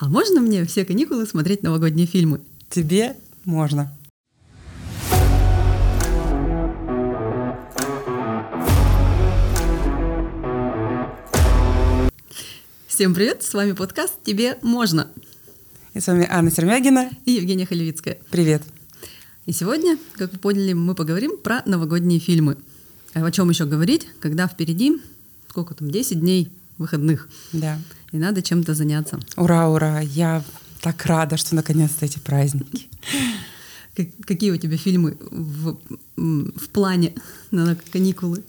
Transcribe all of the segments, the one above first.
А можно мне все каникулы смотреть новогодние фильмы? Тебе можно. Всем привет, с вами подкаст «Тебе можно». И с вами Анна Сермягина и Евгения Халевицкая. Привет. И сегодня, как вы поняли, мы поговорим про новогодние фильмы. А о чем еще говорить, когда впереди, 10 дней выходных. Да. И надо чем-то заняться. Ура, ура, я так рада, что наконец-то эти праздники. Какие у тебя фильмы в плане на каникулы?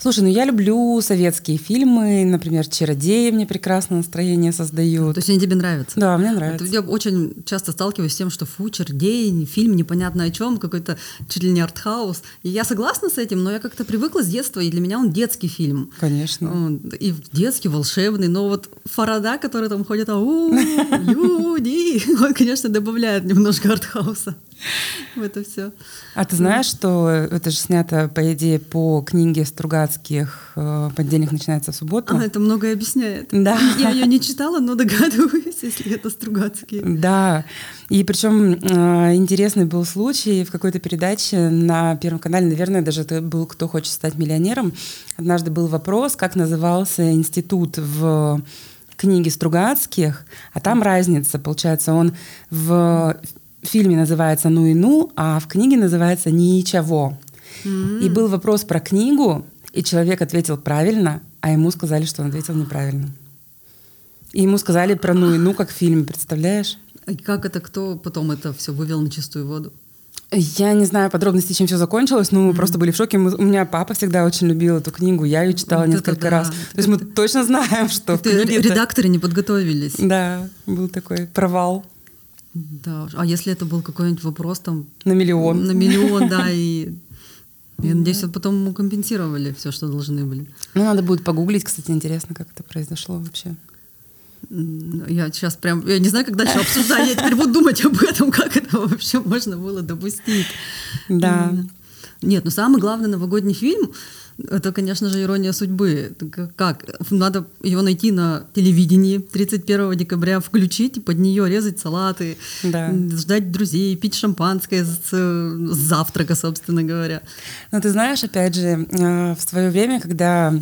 Слушай, я люблю советские фильмы, например, «Чародеи» мне прекрасное настроение создают. То есть они тебе нравятся? Да, мне нравятся. Я очень часто сталкиваюсь с тем, что «Чародеи», фильм непонятно о чем, какой-то чуть ли не артхаус. И я согласна с этим, но я как-то привыкла с детства, и для меня он детский фильм. Конечно. И детский, волшебный, но Фарада, который там ходит, люди, он, конечно, добавляет немножко артхауса в это все. А ты знаешь, что это же снято, по идее, по книге Стругацких «Понедельник начинается в субботу». А, это многое объясняет. Да. Я ее не читала, но догадываюсь, если это Стругацкие. Да. И причем интересный был случай в какой-то передаче на Первом канале, наверное, даже это был «Кто хочет стать миллионером». Однажды был вопрос, как назывался институт в книге Стругацких, а там разница, получается, он в фильме называется «Ну и ну», а в книге называется «Ничего». И был вопрос про книгу, и человек ответил правильно, а ему сказали, что он ответил неправильно. И ему сказали про «Ну и ну», как в фильме, представляешь? И как это, кто потом это все вывел на чистую воду? Я не знаю подробностей, чем все закончилось, но мы просто были в шоке. У меня папа всегда очень любил эту книгу, я ее читала несколько раз. То есть мы точно знаем, что в книге... Редакторы не подготовились. Да, был такой провал. Да, а если это был какой-нибудь вопрос там... На миллион. На миллион, да, и... Я надеюсь, что потом компенсировали все, что должны были. Надо будет погуглить, кстати, интересно, как это произошло вообще. Я сейчас прям... Я не знаю, как дальше обсуждать. Я теперь буду думать об этом, как это вообще можно было допустить. Да. Нет, самый главный новогодний фильм — это, конечно же, «Ирония судьбы». Как? Надо его найти на телевидении 31 декабря, включить, под нее резать салаты, да. Ждать друзей, пить шампанское с завтрака, собственно говоря. Но ты знаешь, опять же, в свое время, когда...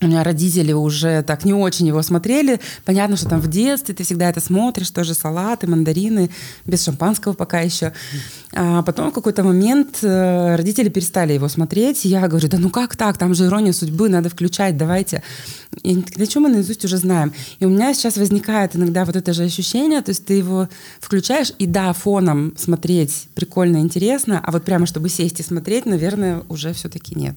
У меня родители уже так не очень его смотрели. Понятно, что там в детстве ты всегда это смотришь, тоже салаты, мандарины, без шампанского пока еще. А потом в какой-то момент родители перестали его смотреть. И я говорю, да ну как так, там же «Ирония судьбы», надо включать, давайте. И они такие, да что мы наизусть уже знаем? И у меня сейчас возникает иногда это же ощущение, то есть ты его включаешь, и да, фоном смотреть прикольно, интересно, а прямо чтобы сесть и смотреть, наверное, уже все-таки нет.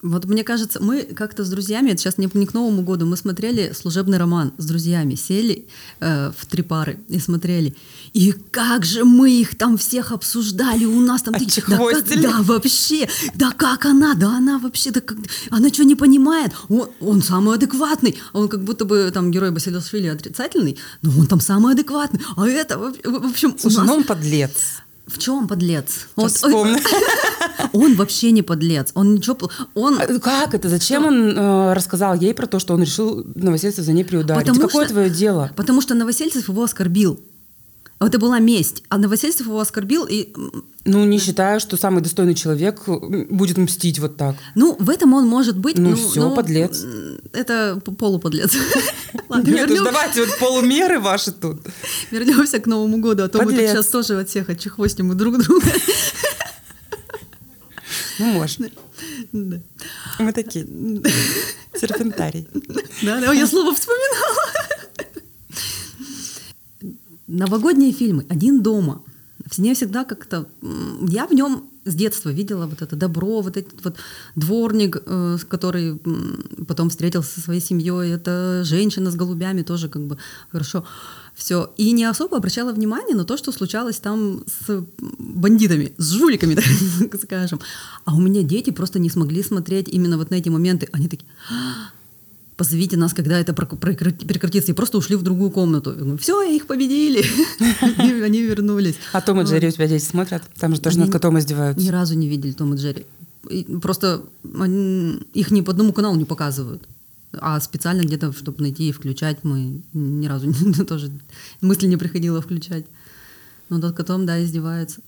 Мне кажется, мы как-то с друзьями, это сейчас не к Новому году, мы смотрели «Служебный роман» с друзьями, сели в три пары и смотрели. И как же мы их там всех обсуждали, у нас там... Она что не понимает? Он самый адекватный, а он как будто бы там герой Басилашвили отрицательный, но он там самый адекватный, а это... В общем, слушай, он подлец. В чем подлец? Он вообще не подлец. Он ничего... Как это? Зачем он рассказал ей про то, что он решил Новосельцев за ней приударить? Какое твое дело? Потому что Новосельцев его оскорбил. Это была месть. А Новосельцев его оскорбил и... не считаю, что самый достойный человек будет мстить так. В этом он может быть... подлец. Это полуподлец. Нет, давайте полумеры ваши тут. Вернемся к Новому году, а то мы сейчас тоже от всех отчехвостим друг друга. Можно. Да. Мы такие. Серпентарий. Да, я слово вспоминала. Новогодние фильмы. «Один дома». Мне всегда как-то... Я в нем с детства видела это добро, этот дворник, который потом встретился со своей семьей, это женщина с голубями, тоже хорошо все. И не особо обращала внимание на то, что случалось там с бандитами, с жуликами, так скажем. А у меня дети просто не смогли смотреть именно на эти моменты. Они такие... Позовите нас, когда это прекратится. И просто ушли в другую комнату. Все, их победили. Они вернулись. А Том и Джерри у тебя дети смотрят? Там же тоже над котом издеваются. Ни разу не видели Том и Джерри. Просто их ни по одному каналу не показывают. А специально где-то, чтобы найти и включать, мы ни разу тоже мысль не приходила включать. Но только Том, да, издевается.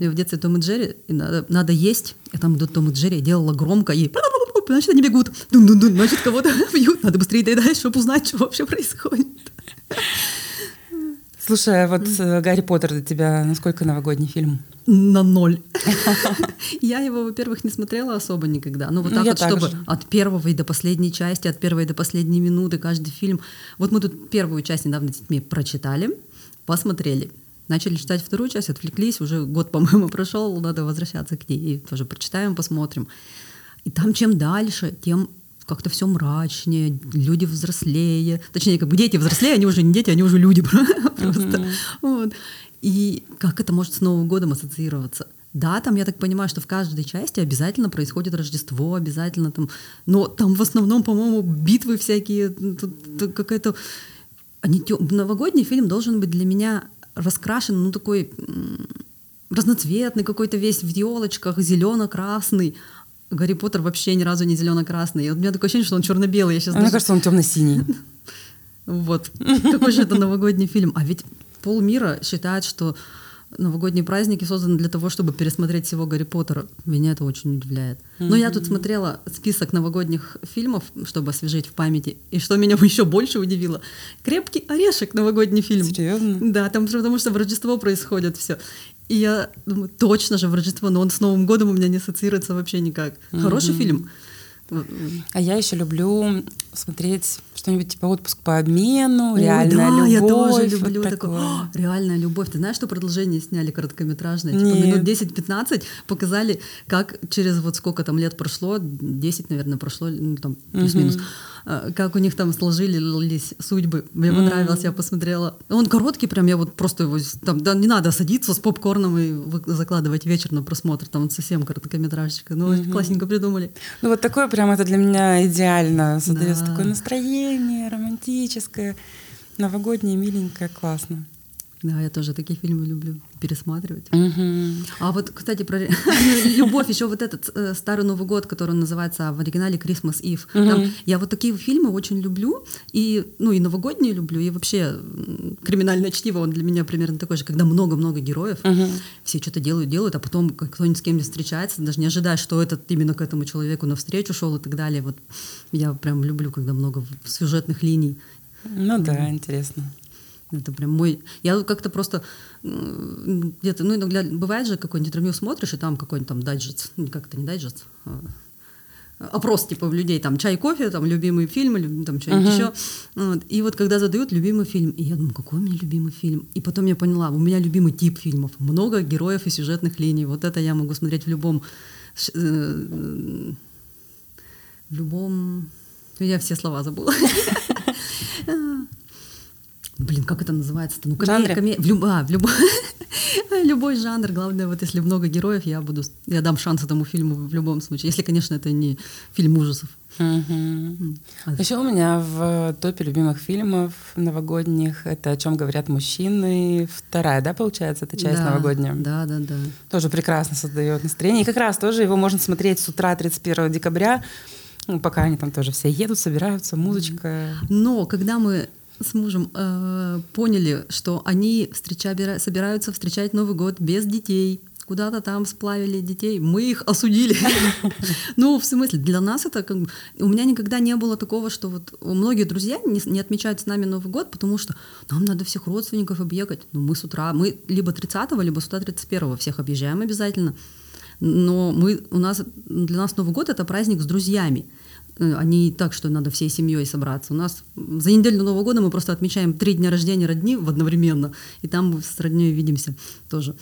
И в детстве Том и Джерри, и надо есть, и там идут Том и Джерри, я делала громко, и значит, они бегут, значит, кого-то бьют, надо быстрее доедать, чтобы узнать, что вообще происходит. Слушай, а вот «Гарри Поттер» для тебя насколько новогодний фильм? На ноль. Я его, во-первых, не смотрела особо никогда. Ну, вот так вот, чтобы от первого и до последней части, от первой до последней минуты каждый фильм. Вот мы тут первую часть недавно с детьми прочитали, посмотрели. Начали читать вторую часть, отвлеклись, уже год, по-моему, прошел, надо возвращаться к ней. И тоже прочитаем, посмотрим. И там чем дальше, тем как-то все мрачнее, люди взрослее. Точнее, как бы дети взрослее, они уже не дети, они уже люди просто. Вот. И как это может с Новым годом ассоциироваться? Да, там, я так понимаю, что в каждой части обязательно происходит Рождество, обязательно там... Но там в основном, по-моему, битвы всякие, какая-то... Новогодний фильм должен быть для меня раскрашен, ну, такой разноцветный какой-то, весь в елочках, зелено-красный. Гарри Поттер вообще ни разу не зелено-красный. У меня такое ощущение, что он черно-белый. Мне кажется, он темно-синий. Вот. Какой же это новогодний фильм? А ведь полмира считает, что новогодние праздники созданы для того, чтобы пересмотреть всего Гарри Поттера. Меня это очень удивляет. Но я тут смотрела список новогодних фильмов, чтобы освежить в памяти. И что меня еще больше удивило, «Крепкий орешек» — новогодний фильм. Серьезно? Да, там потому что в Рождество происходит все. И я думаю, точно же в Рождество, но он с Новым годом у меня не ассоциируется вообще никак. Хороший фильм. А я еще люблю смотреть что-нибудь типа «Отпуск по обмену», «Реальная любовь». Я тоже люблю вот такое. «Реальная любовь». Ты знаешь, что продолжение сняли короткометражное? Нет. Типа минут 10-15 показали, как через вот сколько там лет прошло, 10, наверное, прошло, ну там плюс-минус, как у них там сложились судьбы. Мне понравилось, я посмотрела. Он короткий прям, я вот просто его... Там, да, не надо садиться с попкорном и закладывать вечер на просмотр. Там совсем короткометражечка. Ну, классненько придумали. Ну, вот такое прям это для меня идеально. Создается такое настроение романтическое, новогоднее, миленькое, классно. Да, я тоже такие фильмы люблю пересматривать. А вот, кстати, про любовь, еще вот этот «Старый Новый год», который называется в оригинале «Christmas Eve». Там, я вот такие фильмы очень люблю, и, ну, и новогодние люблю, и вообще «Криминальное чтиво», он для меня примерно такой же, когда много-много героев, все что-то делают, а потом кто-нибудь с кем-нибудь встречается, даже не ожидая, что этот именно к этому человеку навстречу шел и так далее. Вот я прям люблю, когда много сюжетных линий. Ну да, интересно. Это прям мой... Я как-то просто где-то... Ну, иногда бывает же, какой-нибудь интервью смотришь, и там какой-нибудь там дайджест. Как-то не дайджест. Опрос, типа, людей. Там чай, кофе, там любимые фильмы, там что-нибудь еще. Вот. И вот когда задают любимый фильм, и я думаю, какой у меня любимый фильм? И потом я поняла, у меня любимый тип фильмов. Много героев и сюжетных линий. Вот это я могу смотреть в любом... Я все слова забыла. Блин, как это называется-то? Ну, любой жанр. Главное, вот если много героев, я дам шанс этому фильму в любом случае. Если, конечно, это не фильм ужасов. Еще у меня в топе любимых фильмов новогодних это «О чем говорят мужчины». Вторая, да, получается, эта часть новогодняя? Да. Тоже прекрасно создает настроение. И как раз тоже его можно смотреть с утра 31 декабря, пока они там тоже все едут, собираются, музычка. Но когда мы с мужем поняли, что они собираются встречать Новый год без детей. Куда-то там сплавили детей, мы их осудили. Ну, в смысле, для нас это как бы... У меня никогда не было такого, что вот многие друзья не отмечают с нами Новый год, потому что нам надо всех родственников объехать. Ну, мы с утра, мы либо 30-го, либо с утра 31-го всех объезжаем обязательно. Но для нас Новый год — это праздник с друзьями. Они так, что надо всей семьей собраться. У нас за неделю до Нового года мы просто отмечаем 3 дня рождения родни одновременно, и там мы с родней видимся тоже.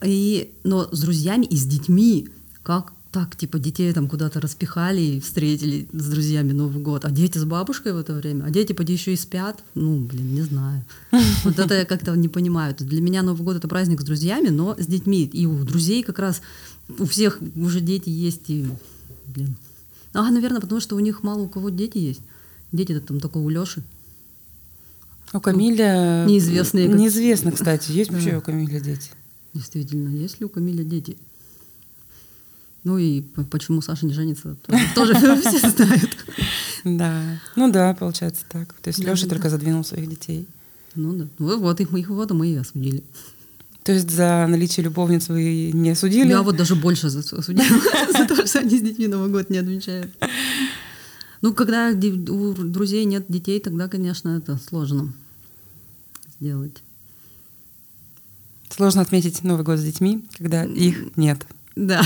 Но с друзьями и с детьми, как так, типа, детей там куда-то распихали и встретили с друзьями Новый год, а дети с бабушкой в это время, а дети, поди, еще и спят. Ну, блин, не знаю. Вот это я как-то не понимаю. Для меня Новый год — это праздник с друзьями, но с детьми. И у друзей как раз, у всех уже дети есть, и, блин... наверное, потому что у них мало у кого дети есть. Дети-то там только у Лёши. У Камиля... Неизвестные. Неизвестно, кстати, есть вообще у Камиля дети. Действительно, есть ли у Камиля дети? Ну и почему Саша не женится, тоже все знают. Да. Ну да, получается так. То есть Лёша только задвинул своих детей. Ну да. Вот их вот мы и осудили. То есть за наличие любовниц вы не осудили? Я вот даже больше осудила за то, что они с детьми Новый год не отмечают. Ну, когда у друзей нет детей, тогда, конечно, это сложно сделать. Сложно отметить Новый год с детьми, когда их нет. Да.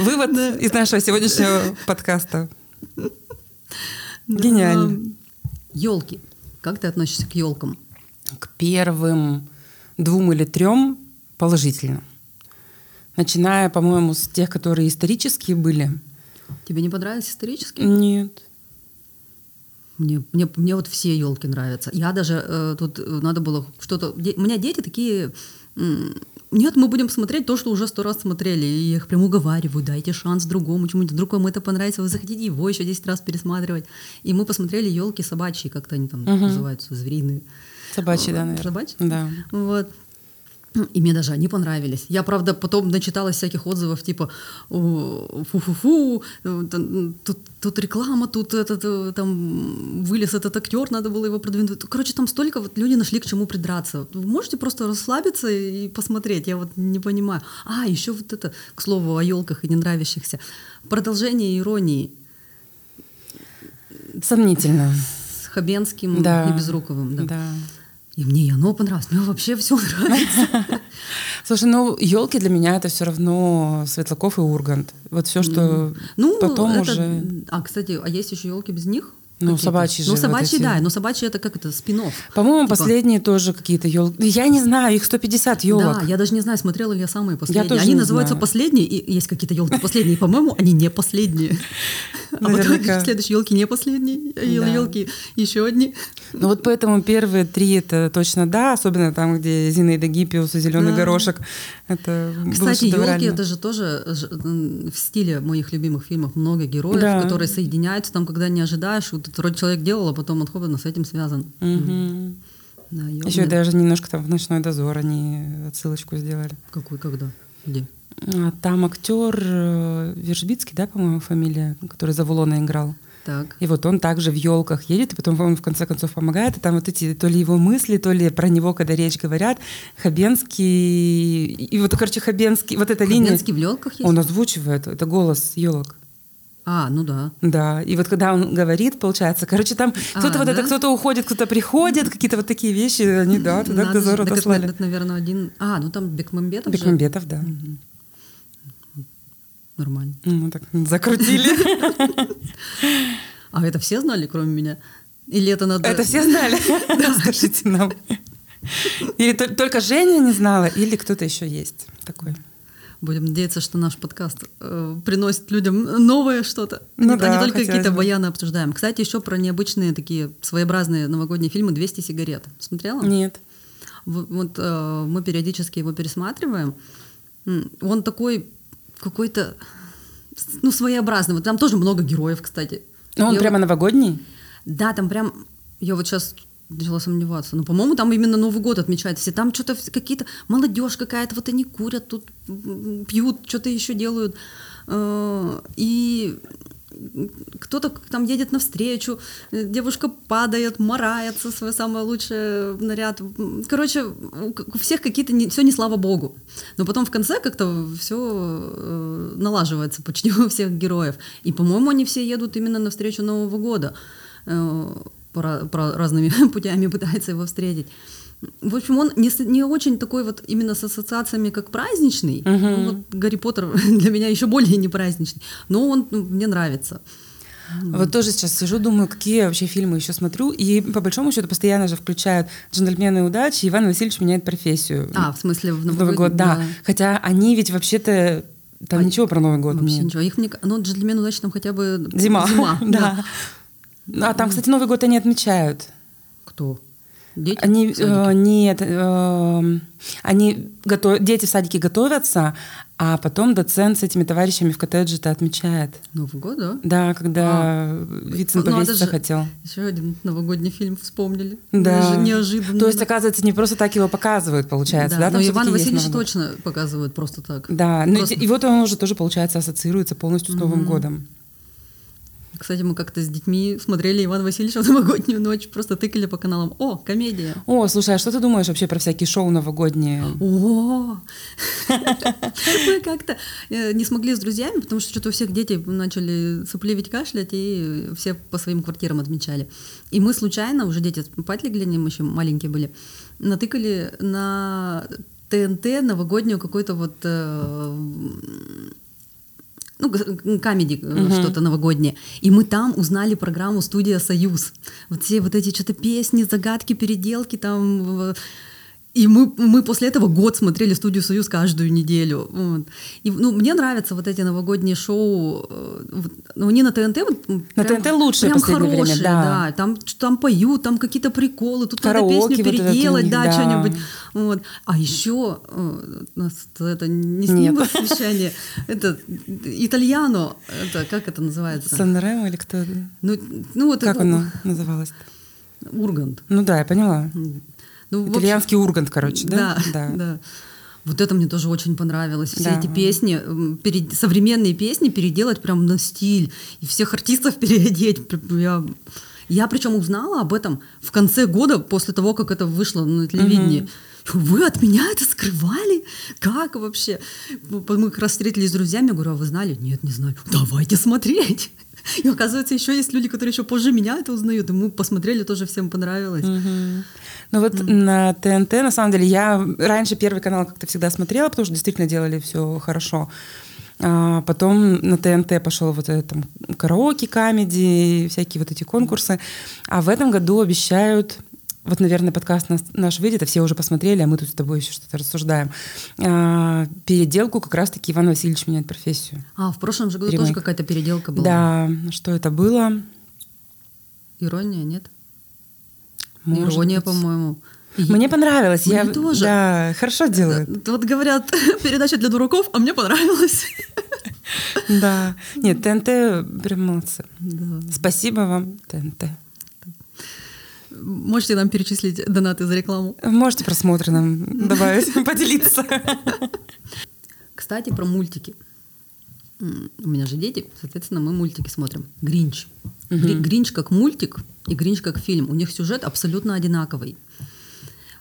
Вывод из нашего сегодняшнего подкаста. Гениально. Ёлки. Как ты относишься к ёлкам? К первым 2 или 3 положительно. Начиная, по-моему, с тех, которые исторические были. Тебе не понравились исторические? Нет. Мне вот все елки нравятся. Я даже тут надо было что-то... У меня дети такие... Нет, мы будем смотреть то, что уже 100 раз смотрели. И я их прям уговариваю, дайте шанс другому чему-нибудь. Вдруг вам это понравится, вы захотите его еще 10 раз пересматривать. И мы посмотрели елки собачьи, как-то они там называются, звериные. Собачьи, да, наверное. Собачьи? Да. Вот. И мне даже они понравились. Я, правда, потом начиталась всяких отзывов, типа «фу-фу-фу», «тут реклама», «тут этот, там, вылез этот актер, надо было его продвинуть». Короче, там столько вот люди нашли к чему придраться. Вы можете просто расслабиться и посмотреть, я вот не понимаю. А, еще вот это, к слову, о елках и ненравящихся. Продолжение иронии. Сомнительно. С Хабенским и Безруковым. Да, да. И мне и оно понравилось. Мне вообще все нравится. Слушай, ну елки для меня это все равно Светлаков и Ургант. Вот все, что потом уже. А, кстати, а есть еще елки без них? Ну, собачьи же. Ну, собачьи, да. Но собачьи это как это спин-офф. По-моему, последние тоже какие-то елки. Я не знаю, их 150 елок. Да, я даже не знаю, смотрела ли я самые последние. Они называются последние, и есть какие-то елки последние. По-моему, они не последние. А потом следующие елки не последние, елки еще одни. Ну вот поэтому первые 3 это точно да, особенно там, где Зинаида Гиппиус и зеленый горошек. Это кстати, елки это же тоже в стиле моих любимых фильмов много героев, которые соединяются, там, когда не ожидаешь. Тут вроде человек делал, а потом от Хоббина с этим связан. Да, еще даже немножко там в «Ночной дозор» они отсылочку сделали. Какой, когда? Где? А, там актер Вержбицкий, да, по-моему, фамилия, который Завулона играл. Так. И вот он также в елках едет, и потом он в конце концов помогает. И там вот эти то ли его мысли, то ли про него, когда речь говорят. Хабенский. И вот, короче, Хабенский. Вот эта линия. Хабенский в елках есть? Он озвучивает. Это голос елок. А, ну да. Да, и вот когда он говорит, получается, короче, там кто-то вот это, кто-то уходит, кто-то приходит, какие-то вот такие вещи, они, да, туда к дозору дослали. Это, наверное, один... А, ну там Бекмамбетов же. Бекмамбетов, да. Нормально. Ну так, закрутили. А это все знали, кроме меня? Или это надо... Это все знали? Скажите нам. Или только Женя не знала, или кто-то еще есть такой. Будем надеяться, что наш подкаст приносит людям новое что-то. Ну да, не только какие-то баяны обсуждаем. Кстати, еще про необычные такие своеобразные новогодние фильмы «200 сигарет». Смотрела? Нет. Вот мы периодически его пересматриваем. Он такой какой-то своеобразный. Вот там тоже много героев, кстати. Но он прямо новогодний? Да, там прям... Я вот сейчас... Начала сомневаться. Но, по-моему, там именно Новый год отмечают все. Там что-то какие-то... Молодежь какая-то, вот они курят, тут пьют, что-то еще делают. И кто-то там едет навстречу, девушка падает, марается, свой самый лучший наряд. Короче, у всех какие-то... Все не слава богу. Но потом в конце как-то все налаживается почти у всех героев. И, по-моему, они все едут именно навстречу Нового года. Разными путями пытается его встретить. В общем, он не очень такой вот именно с ассоциациями как праздничный. Ну, вот Гарри Поттер для меня еще более не праздничный, но он мне нравится. Вот тоже сейчас сижу, думаю, какие вообще фильмы еще смотрю. И по большому счету постоянно же включают «Джентльмены удачи», «Иван Васильевич меняет профессию». А, в смысле в Новый год, да. Хотя они ведь вообще-то... Там ничего про Новый год нет. Вообще ничего. Но «Джентльмены удачи» там хотя бы... Зима. Да. А там, кстати, Новый год они отмечают. Кто? Дети? Они, нет, они дети в садике готовятся, а потом доцент с этими товарищами в коттедже-то отмечает. Новый год, да? Да, когда Вицин повеситься хотел. Еще один новогодний фильм вспомнили. Да. Даже неожиданно. То есть, оказывается, не просто так его показывают, получается. Да, да? Но Иван Васильевич точно показывают просто так. Да, просто. И вот он уже тоже, получается, ассоциируется полностью с Новым годом. Кстати, мы как-то с детьми смотрели Ивана Васильевича в новогоднюю ночь, просто тыкали по каналам. О, комедия! О, слушай, а что ты думаешь вообще про всякие шоу новогодние? О! Мы как-то не смогли с друзьями, потому что что-то у всех дети начали сопливить, кашлять, и все по своим квартирам отмечали. И мы случайно, уже дети спать легли, мы еще маленькие были, натыкали на ТНТ новогоднюю какой-то вот... ну, камеди что-то новогоднее. И мы там узнали программу «Студия Союз». Вот все вот эти что-то песни, загадки, переделки там. И мы после этого год смотрели «Студию Союз» каждую неделю. Вот. И, ну, мне нравятся вот эти новогодние шоу. Ну, не на ТНТ. Вот, на прям, ТНТ лучше прям в последнее хорошие, время, да. Там поют, там какие-то приколы. Тут надо песню переделать, вот да, что-нибудь. Вот. А еще у нас это не снимут совещание. Это «Итальяно». Это, как это называется? «Санремо» или кто? Ну, вот как это, оно называлось? «Ургант». Ну да, я поняла. Ну, итальянский Ургант, короче, да? Да, да. Вот это мне тоже очень понравилось. Все эти песни, современные песни переделать прям на стиль. И всех артистов переодеть. Я причем узнала об этом в конце года, после того, как это вышло на телевидении. Вы от меня это скрывали? Как вообще? Мы как раз встретились с друзьями, я говорю, а вы знали? Нет, не знаю. Давайте смотреть. И оказывается, еще есть люди, которые еще позже меня это узнают. И мы посмотрели, тоже всем понравилось. Ну вот на ТНТ, на самом деле, я раньше Первый канал как-то всегда смотрела, потому что действительно делали все хорошо. А потом на ТНТ пошел вот это там, караоке, камеди, всякие вот эти конкурсы. А в этом году обещают... Вот, наверное, подкаст наш выйдет, а все уже посмотрели, а мы тут с тобой еще что-то рассуждаем. Переделку как раз-таки «Иван Васильевич меняет профессию». А, в прошлом же году тоже какая-то переделка была. Да, что это было? Ирония, нет? Может Ирония, быть. По-моему. Мне понравилось. Мне тоже. Да, хорошо делают. Вот говорят, передача для дураков, а мне понравилось. Да. Нет, ТНТ прям молодцы. Спасибо вам, ТНТ. Можете нам перечислить донаты за рекламу? Можете просмотры нам добавить, поделиться. Кстати, про мультики. У меня же дети, соответственно, мы мультики смотрим. «Гринч». «Гринч» как мультик и «Гринч» как фильм. У них сюжет абсолютно одинаковый.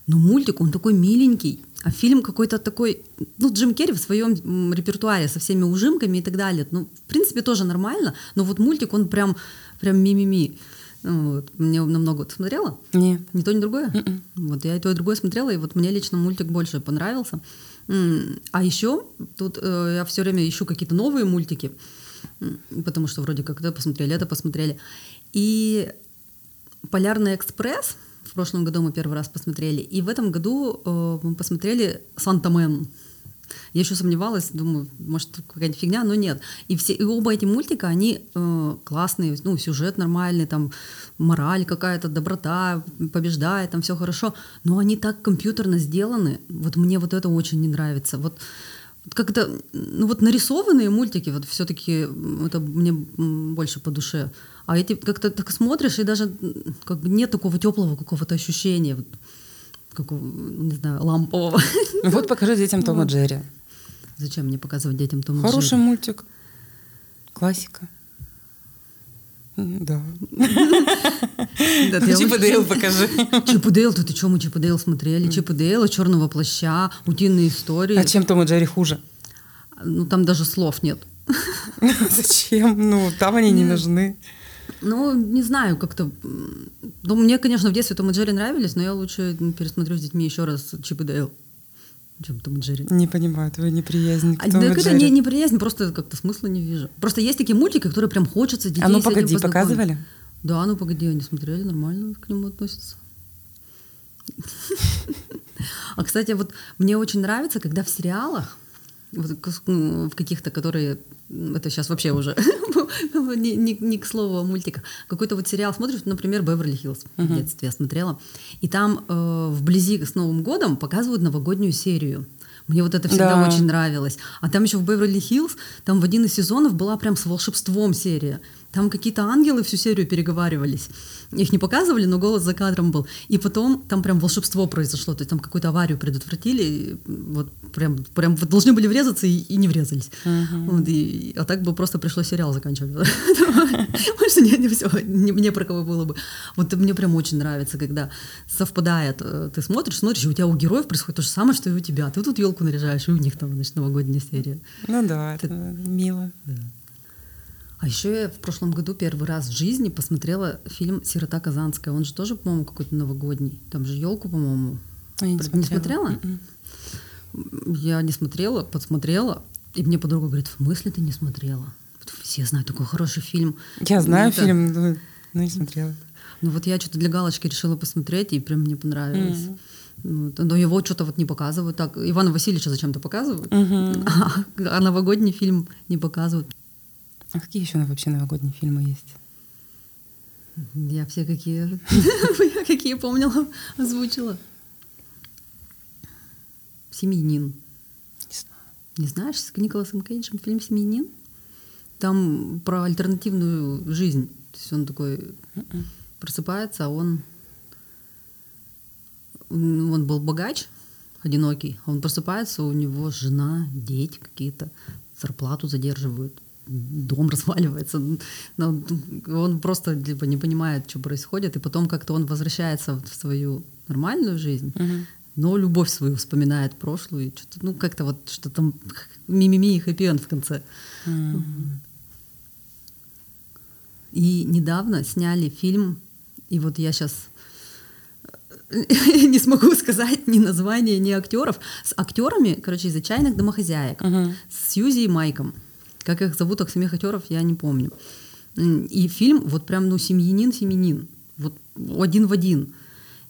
Но мультик, он такой миленький, а фильм какой-то такой... Ну, Джим Керри в своем репертуаре со всеми ужимками и так далее. Ну, в принципе, тоже нормально, но вот мультик, он прям ми-ми-ми. Вот. Мне намного... Ты смотрела? Нет. Ни то, ни другое? Вот я и то, и другое смотрела, и вот мне лично мультик больше понравился. А еще тут я все время ищу какие-то новые мультики, потому что вроде как это посмотрели. И «Полярный экспресс» в прошлом году мы первый раз посмотрели, и в этом году мы посмотрели «Санта-Мэн». Я еще сомневалась, думаю, может, какая-то фигня, но нет. И оба эти мультика, они классные, ну, сюжет нормальный, там, мораль какая-то, доброта побеждает, там все хорошо, но они так компьютерно сделаны, вот мне вот это очень не нравится. Вот как-то, ну, вот нарисованные мультики, вот все-таки это мне больше по душе. А эти как-то так смотришь, и даже как бы нет такого теплого какого-то ощущения, вот. Как, не знаю, лампового. Вот покажи детям Тома и Джерри. Зачем мне показывать детям Тома и Джерри? Хороший мультик. Классика. Да. Чип и Дейл покажи. Чип и Дейл, ты что, мы Чип и Дейл смотрели? Чип и Дейла, «Черного плаща», «Утиные истории». А чем Том и Джерри хуже? Ну, там даже слов нет. Зачем? Ну, там они не нужны. Ну, не знаю, как-то... Ну, мне, конечно, в детстве Том и Джерри нравились, но я лучше пересмотрю с детьми еще раз Чип и Дейл, чем Том и Джерри. Не понимаю, твою неприязнь к Тому и Джерри. Так это не неприязнь, просто как-то смысла не вижу. Просто есть такие мультики, которые прям хочется детей с этим познакомить. «А ну, погоди» показывали? Да, «Ну, погоди», они смотрели, нормально к нему относятся. А, кстати, вот мне очень нравится, когда в сериалах, в каких-то, которые... Это сейчас вообще уже не к слову о мультиках. Какой-то вот сериал смотришь, например, «Беверли-Хиллз» в детстве я смотрела. И там вблизи с Новым годом показывают новогоднюю серию. Мне вот это всегда очень нравилось. А там еще в «Беверли-Хиллз» там в один из сезонов была прям с волшебством серия. Там какие-то ангелы всю серию переговаривались. Их не показывали, но голос за кадром был. И потом там прям волшебство произошло. То есть там какую-то аварию предотвратили. Вот прям должны были врезаться и не врезались. Вот, а так бы просто пришлось сериал заканчивать. Может, не все, не про кого было бы. Вот мне прям очень нравится, когда совпадает. Ты смотришь, и у тебя у героев происходит то же самое, что и у тебя. Ты тут елку наряжаешь, и у них там, значит, новогодняя серия. Ну да, это мило. А еще я в прошлом году первый раз в жизни посмотрела фильм «Сирота Казанская». Он же тоже, по-моему, какой-то новогодний. Там же елку, по-моему. Не смотрела? Я не смотрела, подсмотрела. И мне подруга говорит, в смысле ты не смотрела? Все знают такой хороший фильм. Я знаю фильм, но не смотрела. Ну вот я что-то для галочки решила посмотреть, и прям мне понравилось. Но его что-то вот не показывают. Так, Ивана Васильевича зачем-то показывают, а новогодний фильм не показывают. А какие еще вообще новогодние фильмы есть? Я все какие помнила, озвучила. «Семьянин». Не знаю. Не знаешь, с Николасом Кейджем фильм «Семьянин»? Там про альтернативную жизнь. То есть он такой просыпается, а он был богач, одинокий, а он просыпается, у него жена, дети какие-то, зарплату задерживают. Дом разваливается, но он просто типа, не понимает, что происходит, и потом как-то он возвращается в свою нормальную жизнь, но любовь свою вспоминает прошлую, и что-то, как-то вот что там мимими и хэппи-энд в конце. И недавно сняли фильм, и вот я сейчас не смогу сказать ни названия, ни актеров, с актерами, короче, из «Отчаянных домохозяек», с Сьюзи и Майком. Как их зовут, так самих актеров, я не помню. И фильм вот прям, «Семьянин». Вот один в один.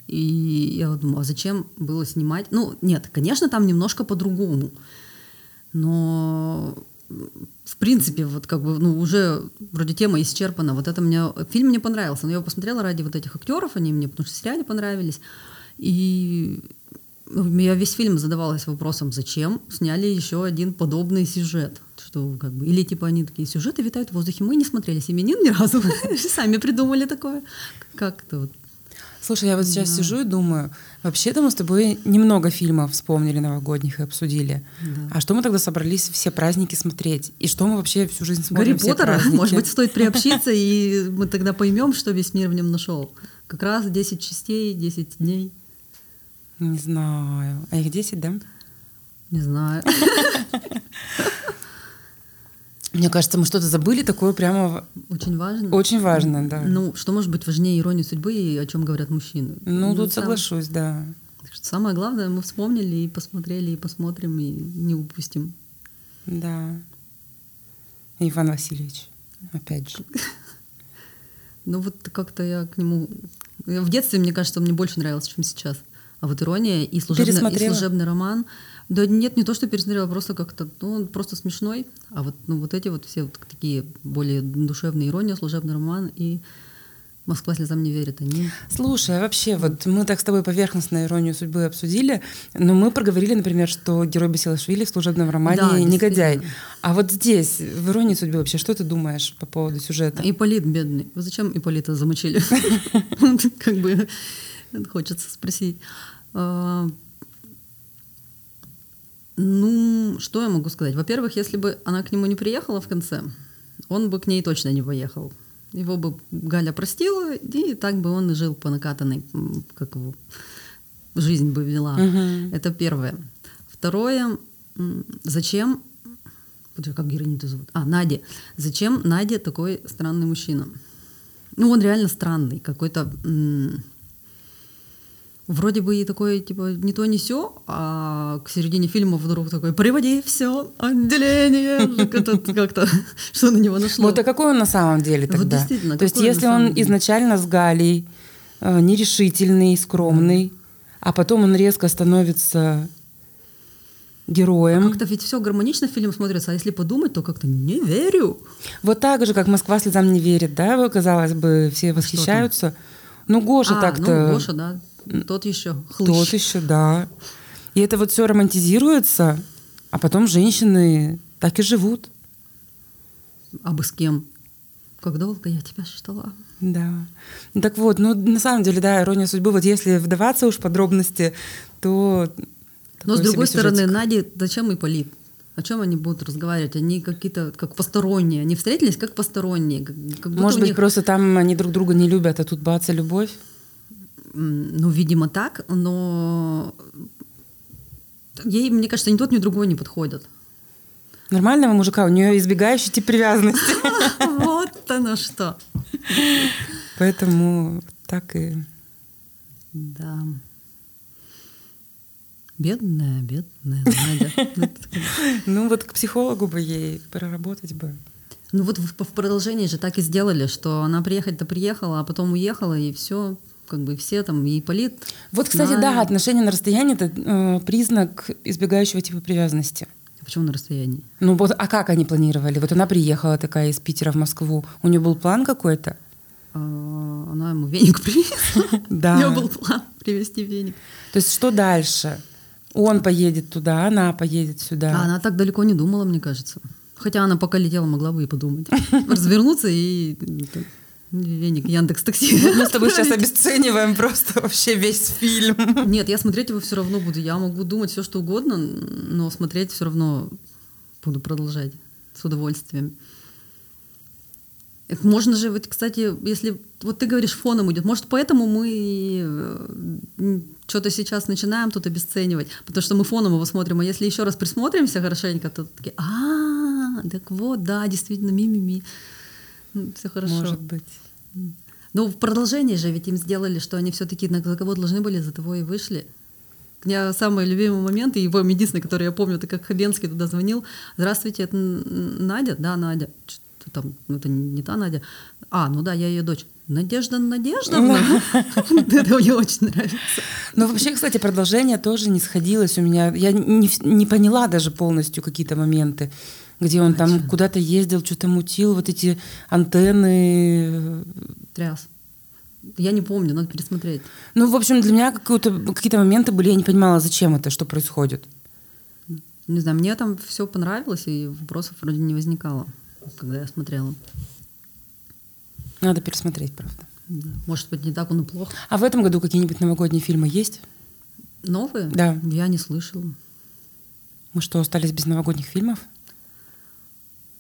И я думаю, а зачем было снимать? Нет, конечно, там немножко по-другому. Но, в принципе, вот как бы, уже вроде тема исчерпана. Вот это мне... Фильм мне понравился, но я его посмотрела ради вот этих актеров, они мне, потому что в сериале понравились. И... Я весь фильм задавалась вопросом, зачем сняли еще один подобный сюжет. Что, как бы, или типа они такие сюжеты витают в воздухе. Мы не смотрели «Семьянин» ни разу. Сами придумали такое. Как-то вот. Слушай, я вот сейчас сижу и думаю, вообще-то мы с тобой немного фильмов вспомнили новогодних и обсудили. А что мы тогда собрались все праздники смотреть? И что мы вообще всю жизнь смотрим? Гарри Поттера, может быть, стоит приобщиться, и мы тогда поймем, что весь мир в нем нашел. Как раз 10 частей, 10 дней. Не знаю. А их 10, да? Не знаю. Мне кажется, мы что-то забыли такое прямо... Очень важно. Очень важно, да. Что может быть важнее «Иронии судьбы» и о чем говорят мужчины? Тут соглашусь, да. Самое главное, мы вспомнили и посмотрели, и посмотрим, и не упустим. Да. Иван Васильевич, опять же. Вот как-то я к нему... В детстве, мне кажется, мне больше нравилось, чем сейчас. А вот «Ирония» и «Служебный роман». Да нет, не то, что пересмотрела, просто как-то, он просто смешной. А вот, вот эти вот все вот такие более душевные «Ирония», «Служебный роман» и «Москва слезам не верит». Слушай, вообще, вот мы так с тобой поверхностно «Иронию судьбы» обсудили, но мы проговорили, например, что герой Басилашвили в «Служебном романе» негодяй. А вот здесь, в «Иронии судьбы» вообще, что ты думаешь по поводу сюжета? Ипполит бедный. Вы зачем Ипполита замочили? Как бы хочется спросить. Что я могу сказать? Во-первых, если бы она к нему не приехала в конце, он бы к ней точно не поехал. Его бы Галя простила, и так бы он и жил по накатанной, как его жизнь бы вела. Это первое. Второе, зачем... Как героиню-то зовут? Надя. Зачем Наде такой странный мужчина? Он реально странный, какой-то... Вроде бы и такой, типа, не то, не сё, а к середине фильма вдруг такой, приводи всё, отделение, как-то, что на него нашло. Вот а какой он на самом деле тогда? Вот действительно. То есть если он изначально с Галей, нерешительный, скромный, а потом он резко становится героем. Как-то ведь все гармонично в фильме смотрится, а если подумать, то как-то не верю. Вот так же, как «Москва слезам не верит», да, казалось бы, все восхищаются. Гоша так-то... Гоша, да. Тот еще хлыщ. Тот еще, да. И это вот все романтизируется, а потом женщины так и живут. А бы с кем? Как долго я тебя ждала. Да. Ну, так вот, ну, на самом деле, да, «Ирония судьбы», вот если вдаваться уж в подробности, то... Но, с другой стороны, Надя, зачем Ипполит? О чем они будут разговаривать? Они какие-то, как посторонние. Они встретились как посторонние. Как может быть, них... просто там они друг друга не любят, а тут бац, и любовь? Ну, видимо, так, но... Ей, мне кажется, ни тот, ни другой не подходят. Нормального мужика, у нее избегающий тип привязанности. Вот оно что. Поэтому так и... Да. Бедная, бедная Надя. Ну вот к психологу бы ей проработать бы. Ну вот в продолжении же так и сделали, что она приехать-то приехала, а потом уехала, и все, как бы все там, и Ипполит. Вот, кстати, да, отношения на расстоянии — это признак избегающего типа привязанности. Почему на расстоянии? Ну вот, а как они планировали? Вот она приехала такая из Питера в Москву. У нее был план какой-то? Она ему веник привезла. Да. У нее был план привезти веник. То есть что дальше? Он поедет туда, она поедет сюда. Она так далеко не думала, мне кажется. Хотя она пока летела, могла бы и подумать. Развернуться и... Веник, Яндекс.Такси. Мы с тобой сейчас обесцениваем просто вообще весь фильм. Нет, я смотреть его все равно буду. Я могу думать все, что угодно, но смотреть все равно буду продолжать с удовольствием. Можно же, вот, кстати, если... Вот ты говоришь, фоном идет. Может, поэтому мы что-то сейчас начинаем тут обесценивать, потому что мы фоном его смотрим. А если еще раз присмотримся хорошенько, то такие, так вот, да, действительно, ми-ми-ми. Все хорошо. Может быть. Но в продолжении же ведь им сделали, что они все-таки за кого должны были, за того и вышли. У меня самый любимый момент, и его единственный, который я помню, это как Хабенский туда звонил. Здравствуйте, это Надя? Да, Надя. Что там? Ну, это не та Надя. Ну да, я ее дочь. Надежда Надеждовна. Это мне очень нравится. Ну вообще, кстати, продолжение тоже не сходилось у меня. Я не поняла даже полностью какие-то моменты, где он там куда-то ездил, что-то мутил, вот эти антенны... Тряс. Я не помню, надо пересмотреть. Ну, в общем, для меня какие-то моменты были, я не понимала, зачем это, что происходит. Не знаю, мне там все понравилось, и вопросов вроде не возникало, когда я смотрела. Надо пересмотреть, правда. Да. Может быть, не так он и плох. А в этом году какие-нибудь новогодние фильмы есть? Новые? Да. Я не слышала. Мы что, остались без новогодних фильмов?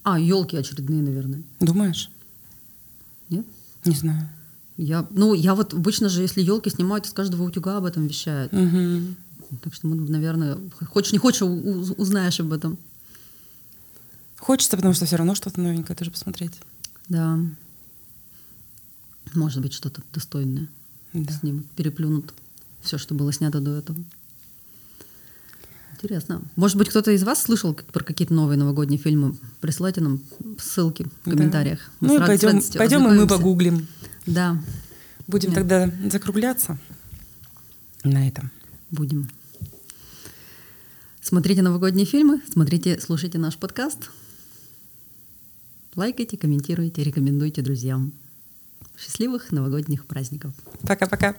Елки очередные, наверное. Думаешь? Нет? Не знаю. Я вот обычно же, если елки снимают, из каждого утюга об этом вещают. Угу. Так что мы, наверное, хочешь не хочешь, узнаешь об этом. Хочется, потому что все равно что-то новенькое тоже посмотреть. Да. Может быть, что-то достойное. Да. Снимут, переплюнут все, что было снято до этого. Интересно. Может быть, кто-то из вас слышал про какие-то новые новогодние фильмы? Присылайте нам ссылки в комментариях. Да. Мы пойдем и мы погуглим. Да. Будем тогда закругляться на этом. Будем. Смотрите новогодние фильмы, слушайте наш подкаст. Лайкайте, комментируйте, рекомендуйте друзьям. Счастливых новогодних праздников. Пока-пока.